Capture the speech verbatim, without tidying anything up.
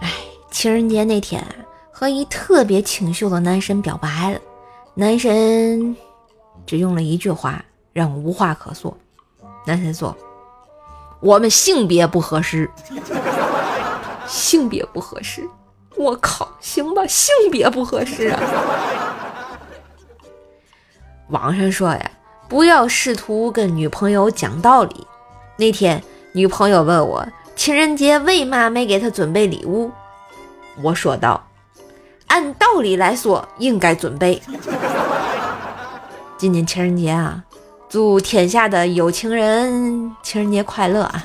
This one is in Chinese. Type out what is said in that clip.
哎，情人节那天啊，和一特别清秀的男神表白了，男神只用了一句话，让我无话可说。男神说：“我们性别不合适。”性别不合适，我靠，行吧，性别不合适啊！网上说呀，不要试图跟女朋友讲道理。那天女朋友问我，情人节为嘛没给她准备礼物？我说道：“按道理来说，应该准备。”今年情人节啊，祝天下的有情人情人节快乐啊！